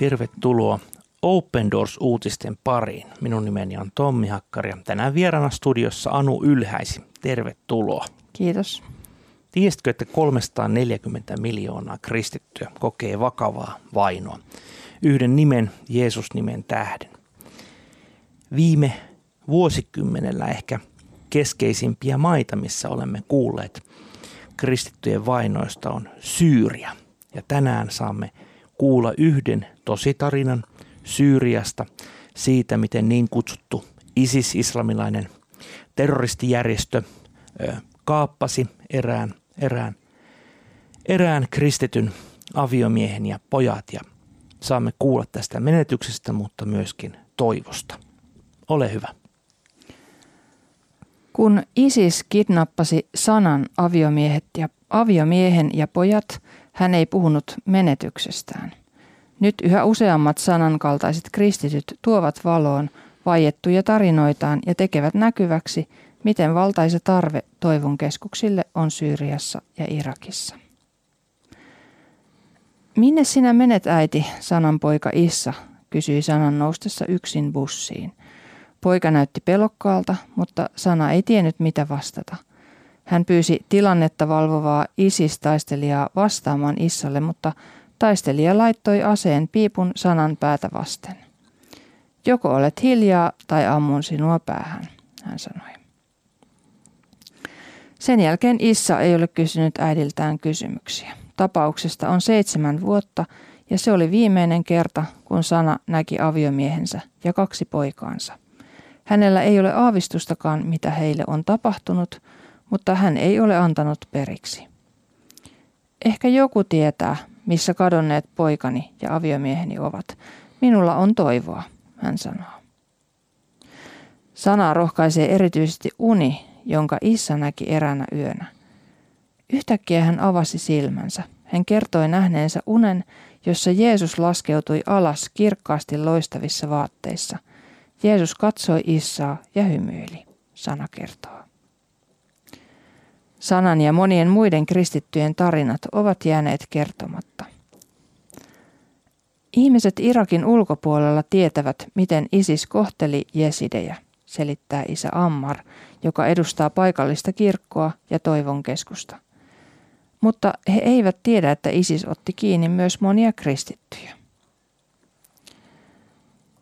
tervetuloa Open Doors-uutisten pariin. Minun nimeni on Tommi Hakkari ja tänään vieraana studiossa Anu Ylhäisi. Tervetuloa. Kiitos. Tiesitkö, että 340 miljoonaa kristittyä kokee vakavaa vainoa yhden nimen, Jeesus-nimen tähden? Viime vuosikymmenellä ehkä keskeisimpiä maita, missä olemme kuulleet kristittyjen vainoista, on Syyria. Ja tänään saamme kuulla yhden tositarinan Syyriasta, siitä miten niin kutsuttu ISIS-islamilainen terroristijärjestö kaappasi erään kristityn aviomiehen ja pojat. Ja saamme kuulla tästä menetyksestä, mutta myöskin toivosta. Ole hyvä. Kun ISIS kidnappasi Sanan aviomiehen ja pojat, hän ei puhunut menetyksestään. Nyt yhä useammat Sanan kaltaiset kristityt tuovat valoon vaiettuja tarinoitaan ja tekevät näkyväksi, miten valtaisa tarve toivon keskuksille on Syyriassa ja Irakissa. "Minne sinä menet, äiti?" Sanan poika Issa kysyi Sanan noustessa yksin bussiin. Poika näytti pelokkaalta, mutta Sana ei tiennyt mitä vastata. Hän pyysi tilannetta valvovaa ISIS-taistelijaa vastaamaan Issalle, mutta taistelija laittoi aseen piipun Sanan päätä vasten. "Joko olet hiljaa tai ammun sinua päähän", hän sanoi. Sen jälkeen Issa ei ole kysynyt äidiltään kysymyksiä. Tapauksesta on 7 vuotta ja se oli viimeinen kerta, kun Sana näki aviomiehensä ja 2 poikaansa. Hänellä ei ole aavistustakaan, mitä heille on tapahtunut, mutta hän ei ole antanut periksi. "Ehkä joku tietää, missä kadonneet poikani ja aviomieheni ovat. Minulla on toivoa", hän sanoo. Sanaa rohkaisee erityisesti uni, jonka Issa näki eräänä yönä. Yhtäkkiä hän avasi silmänsä. Hän kertoi nähneensä unen, jossa Jeesus laskeutui alas kirkkaasti loistavissa vaatteissa. Jeesus katsoi Issaa ja hymyili, Sana kertoo. Sanan ja monien muiden kristittyjen tarinat ovat jääneet kertomatta. "Ihmiset Irakin ulkopuolella tietävät, miten ISIS kohteli jesidejä", selittää isä Ammar, joka edustaa paikallista kirkkoa ja toivon keskusta. "Mutta he eivät tiedä, että ISIS otti kiinni myös monia kristittyjä."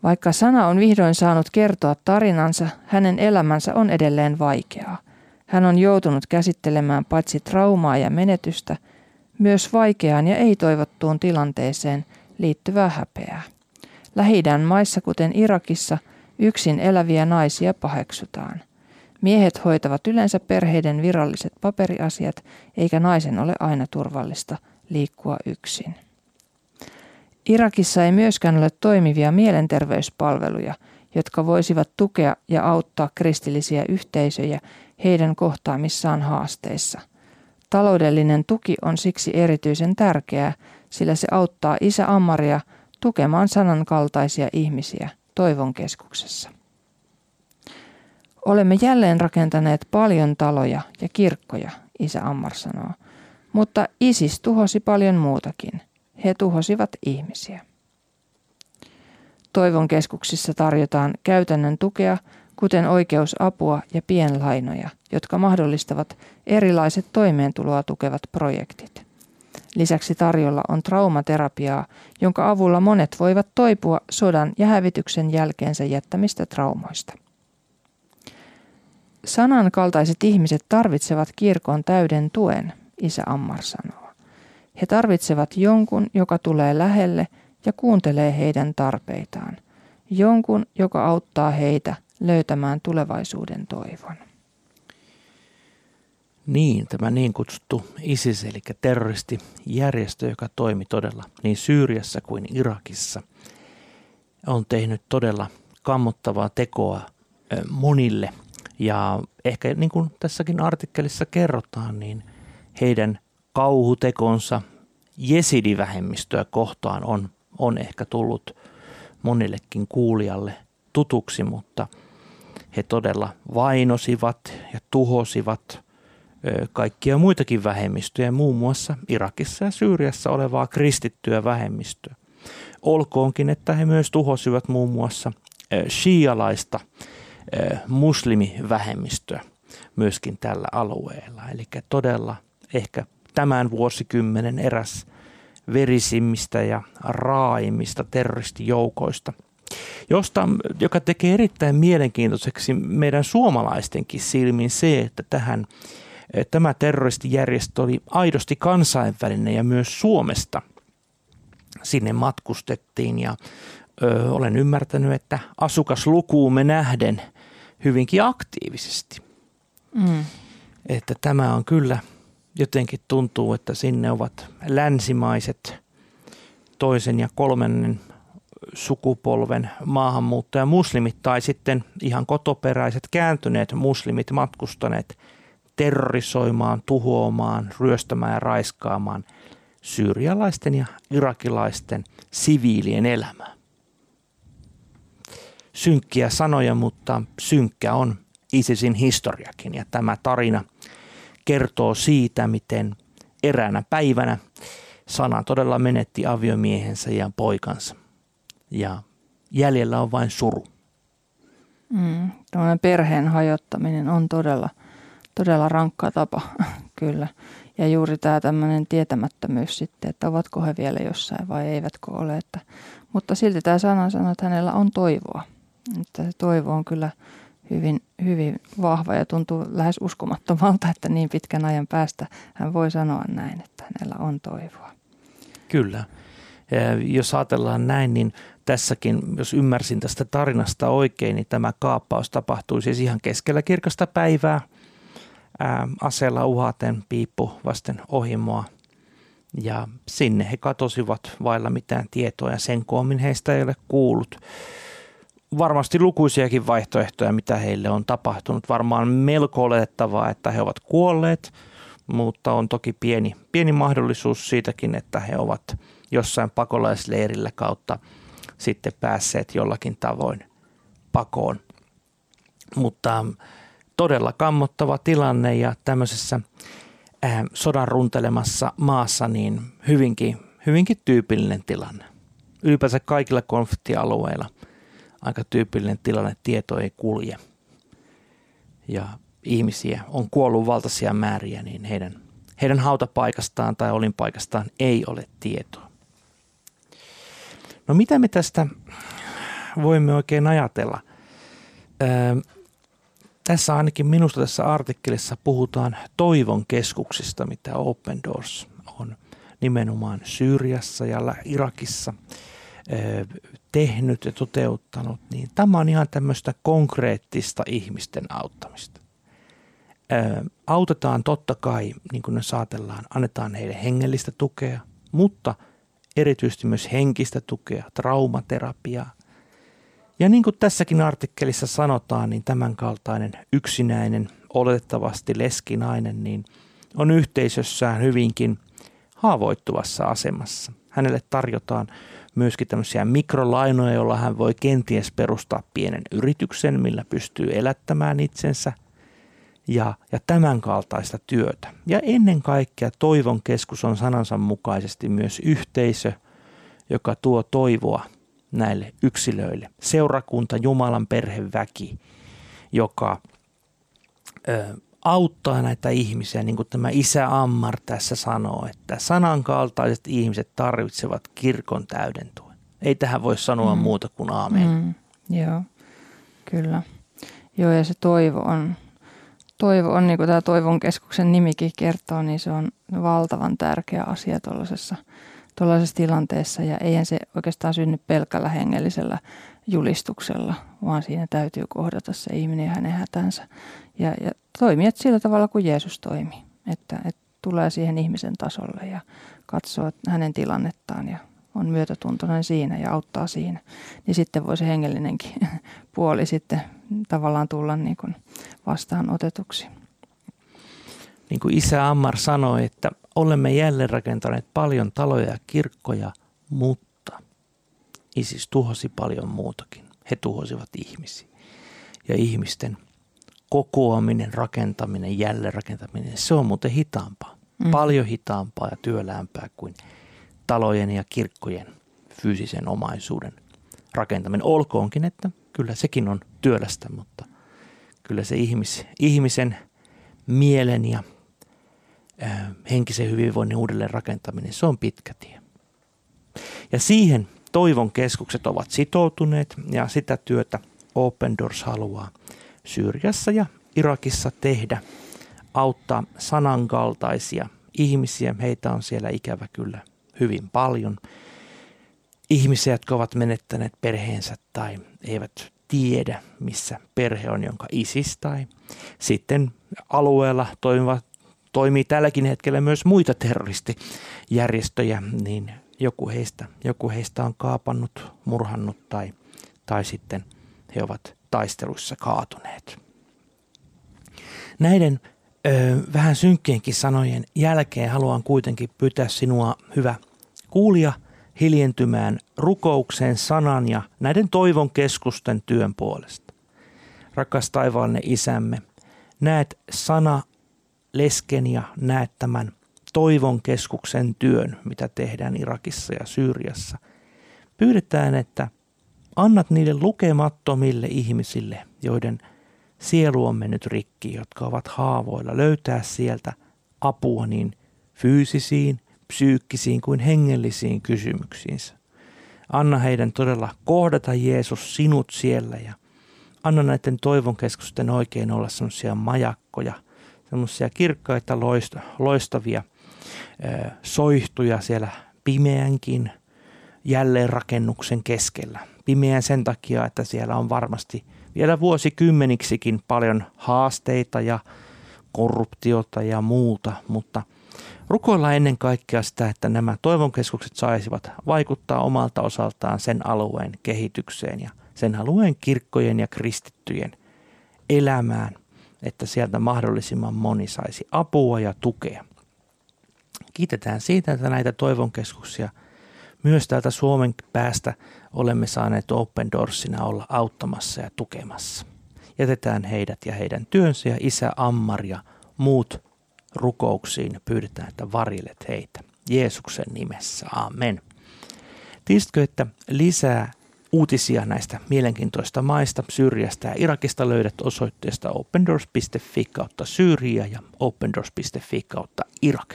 Vaikka Sana on vihdoin saanut kertoa tarinansa, hänen elämänsä on edelleen vaikeaa. Hän on joutunut käsittelemään paitsi traumaa ja menetystä, myös vaikeaan ja ei-toivottuun tilanteeseen liittyvää häpeää. Lähi-idän maissa, kuten Irakissa, yksin eläviä naisia paheksutaan. Miehet hoitavat yleensä perheiden viralliset paperiasiat, eikä naisen ole aina turvallista liikkua yksin. Irakissa ei myöskään ole toimivia mielenterveyspalveluja, jotka voisivat tukea ja auttaa kristillisiä yhteisöjä heidän kohtaamissaan haasteissa. Taloudellinen tuki on siksi erityisen tärkeää, sillä se auttaa isä Ammaria tukemaan Sanan kaltaisia ihmisiä toivon keskuksessa. "Olemme jälleen rakentaneet paljon taloja ja kirkkoja", isä Ammar sanoo, "mutta ISIS tuhosi paljon muutakin. He tuhosivat ihmisiä." Toivon keskuksissa tarjotaan käytännön tukea, kuten oikeusapua ja pienlainoja, jotka mahdollistavat erilaiset toimeentuloa tukevat projektit. Lisäksi tarjolla on traumaterapiaa, jonka avulla monet voivat toipua sodan ja hävityksen jälkeensä jättämistä traumoista. Sanan kaltaiset ihmiset tarvitsevat kirkon täyden tuen, isä Ammar sanoo. He tarvitsevat jonkun, joka tulee lähelle ja kuuntelee heidän tarpeitaan. Jonkun, joka auttaa heitä löytämään tulevaisuuden toivon. Niin, tämä niin kutsuttu ISIS, eli terroristijärjestö, joka toimi todella niin Syyriassa kuin Irakissa, on tehnyt todella kammottavaa tekoa monille. Ja ehkä niin kuin tässäkin artikkelissa kerrotaan, niin heidän kauhutekonsa jesidivähemmistöä kohtaan on ehkä tullut monillekin kuulijalle tutuksi, mutta he todella vainosivat ja tuhosivat kaikkia muitakin vähemmistöjä, muun muassa Irakissa ja Syyriassa olevaa kristittyä vähemmistöä. olkoonkin, että he myös tuhosivat muun muassa shialaista muslimivähemmistöä myöskin tällä alueella. Eli todella ehkä tämän vuosikymmenen eräs verisimmistä ja raaimmista terroristijoukoista, joka tekee erittäin mielenkiintoiseksi meidän suomalaistenkin silmin se, että tämä terroristijärjestö oli aidosti kansainvälinen ja myös Suomesta sinne matkustettiin ja olen ymmärtänyt, että asukaslukuumme nähden hyvinkin aktiivisesti. Mm. Että tämä on kyllä, jotenkin tuntuu, että sinne ovat länsimaiset toisen ja kolmannen sukupolven maahanmuuttajamuslimit tai sitten ihan kotoperäiset kääntyneet muslimit matkustaneet terrorisoimaan, tuhoamaan, ryöstämään ja raiskaamaan syyrialaisten ja irakilaisten siviilien elämää. Synkkiä sanoja, mutta synkkä on ISISin historiakin ja tämä tarina kertoo siitä, miten eräänä päivänä Sana todella menetti aviomiehensä ja poikansa ja jäljellä on vain suru. Tuollainen perheen hajottaminen on todella rankka tapa, kyllä. Ja juuri tämä tämmöinen tietämättömyys sitten, että ovatko he vielä jossain vai eivätkö ole. Mutta silti tämä Sana sanoo, että hänellä on toivoa. Että se toivo on kyllä hyvin, hyvin vahva ja tuntuu lähes uskomattomalta, että niin pitkän ajan päästä hän voi sanoa näin, että hänellä on toivoa. Kyllä. Jos ajatellaan näin, niin tässäkin, jos ymmärsin tästä tarinasta oikein, niin tämä kaappaus tapahtui siis ihan keskellä kirkasta päivää. Aseella uhaten piippu vasten ohimoa ja sinne he katosivat vailla mitään tietoa ja sen koommin heistä ei ole kuullut. Varmasti lukuisiakin vaihtoehtoja, mitä heille on tapahtunut. Varmaan melko oletettavaa, että he ovat kuolleet, mutta on toki pieni mahdollisuus siitäkin, että he ovat jossain pakolaisleirillä kautta sitten päässeet jollakin tavoin pakoon. Mutta todella kammottava tilanne ja tämmöisessä sodan runtelemassa maassa niin hyvinkin tyypillinen tilanne. Ylipäänsä kaikilla konfliktialueilla aika tyypillinen tilanne, tieto ei kulje ja ihmisiä on kuollut valtaisia määriä, niin heidän hautapaikastaan tai olinpaikastaan ei ole tietoa. No mitä me tästä voimme oikein ajatella? Tässä ainakin minusta tässä artikkelissa puhutaan toivon keskuksista, mitä Open Doors on nimenomaan Syyriassa ja Irakissa tehnyt ja toteuttanut. Niin tämä on ihan tämmöistä konkreettista ihmisten auttamista. Autetaan totta kai, niin kuin ne saatellaan, annetaan heille hengellistä tukea, mutta erityisesti myös henkistä tukea, traumaterapiaa. Ja niin kuin tässäkin artikkelissa sanotaan, niin tämänkaltainen yksinäinen, oletettavasti leskinainen, niin on yhteisössään hyvinkin haavoittuvassa asemassa. Hänelle tarjotaan myöskin tämmöisiä mikrolainoja, joilla hän voi kenties perustaa pienen yrityksen, millä pystyy elättämään itsensä ja tämänkaltaista työtä. Ja ennen kaikkea Toivon keskus on sanansa mukaisesti myös yhteisö, joka tuo toivoa näille yksilöille. Seurakunta, Jumalan perheväki, joka auttaa näitä ihmisiä, niin kuin tämä isä Ammar tässä sanoo, että sanankaltaiset ihmiset tarvitsevat kirkon täydentuen. Ei tähän voi sanoa muuta kuin aamen. Joo, kyllä. Joo, ja se toivo on, niin kuin tämä Toivon keskuksen nimikin kertoo, niin se on valtavan tärkeä asia tuollaisessa tilanteessa, ja eihän se oikeastaan synny pelkällä hengellisellä julistuksella, vaan siinä täytyy kohdata se ihminen ja hänen hätänsä. Ja toimia sillä tavalla, kuin Jeesus toimi, että tulee siihen ihmisen tasolle ja katsoo hänen tilannettaan ja on myötätuntoinen siinä ja auttaa siinä. Niin sitten voi se hengellinenkin puoli sitten tavallaan tulla niin kuin vastaanotetuksi. Niin kuin isä Ammar sanoi, että olemme jälleen rakentaneet paljon taloja ja kirkkoja, mutta ISIS tuhosi paljon muutakin. He tuhosivat ihmisiä. Ja ihmisten kokoaminen, rakentaminen, jälleenrakentaminen, se on muuten hitaampaa. Paljon hitaampaa ja työläämpää kuin talojen ja kirkkojen fyysisen omaisuuden rakentaminen. Olkoonkin, että kyllä sekin on työlästä, mutta kyllä se ihmisen mielen ja henkisen hyvinvoinnin uudelleen rakentaminen, se on pitkä tie. Ja siihen Toivon keskukset ovat sitoutuneet ja sitä työtä Open Doors haluaa Syyriassa ja Irakissa tehdä, auttaa sanankaltaisia ihmisiä. Heitä on siellä ikävä kyllä hyvin paljon. Ihmisiä, jotka ovat menettäneet perheensä tai eivät tiedä, missä perhe on, jonka ISIS tai sitten alueella toimii tälläkin hetkellä myös muita terroristijärjestöjä, niin joku heistä on kaapannut, murhannut tai sitten he ovat taisteluissa kaatuneet. Näiden vähän synkkienkin sanojen jälkeen haluan kuitenkin pyytää sinua, hyvä kuulija, hiljentymään rukouksen, sanan ja näiden Toivon keskusten työn puolesta. Rakas taivaallinen Isämme, näet sana lesken ja näet tämän Toivon keskuksen työn, mitä tehdään Irakissa ja Syyriassa. Pyydetään, että annat niille lukemattomille ihmisille, joiden sielu on mennyt rikki, jotka ovat haavoilla, löytää sieltä apua niin fyysisiin, psyykkisiin kuin hengellisiin kysymyksiinsä. Anna heidän todella kohdata Jeesus sinut siellä ja anna näiden Toivon keskusten oikein olla sellaisia majakkoja, sellaisia kirkkaita loistavia soihtuja siellä pimeänkin jälleenrakennuksen keskellä. Pimeän sen takia, että siellä on varmasti vielä vuosikymmeniksikin paljon haasteita ja korruptiota ja muuta, mutta rukoillaan ennen kaikkea sitä, että nämä toivonkeskukset saisivat vaikuttaa omalta osaltaan sen alueen kehitykseen ja sen alueen kirkkojen ja kristittyjen elämään, että sieltä mahdollisimman moni saisi apua ja tukea. Kiitetään siitä, että näitä toivonkeskuksia myös täältä Suomen päästä olemme saaneet Open Doorsina olla auttamassa ja tukemassa. Jätetään heidät ja heidän työnsä ja isä Ammar ja muut rukouksiin, pyydetään, että varjelet heitä. Jeesuksen nimessä, amen. Tiesitkö, että lisää uutisia näistä mielenkiintoista maista, Syyriasta ja Irakista löydät osoitteesta opendoors.fi/Syyria ja opendoors.fi/Irak.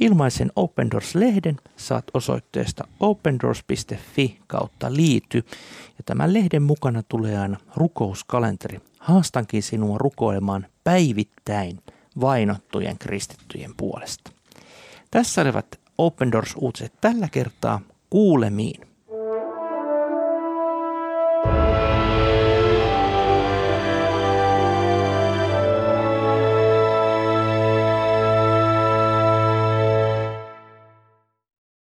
Ilmaisen Open Doors-lehden saat osoitteesta opendoors.fi/liity. Ja tämän lehden mukana tulee aina rukouskalenteri. Haastankin sinua rukoilemaan päivittäin vainottujen kristittyjen puolesta. Tässä olivat Open Doors-uutiset tällä kertaa. Kuulemiin.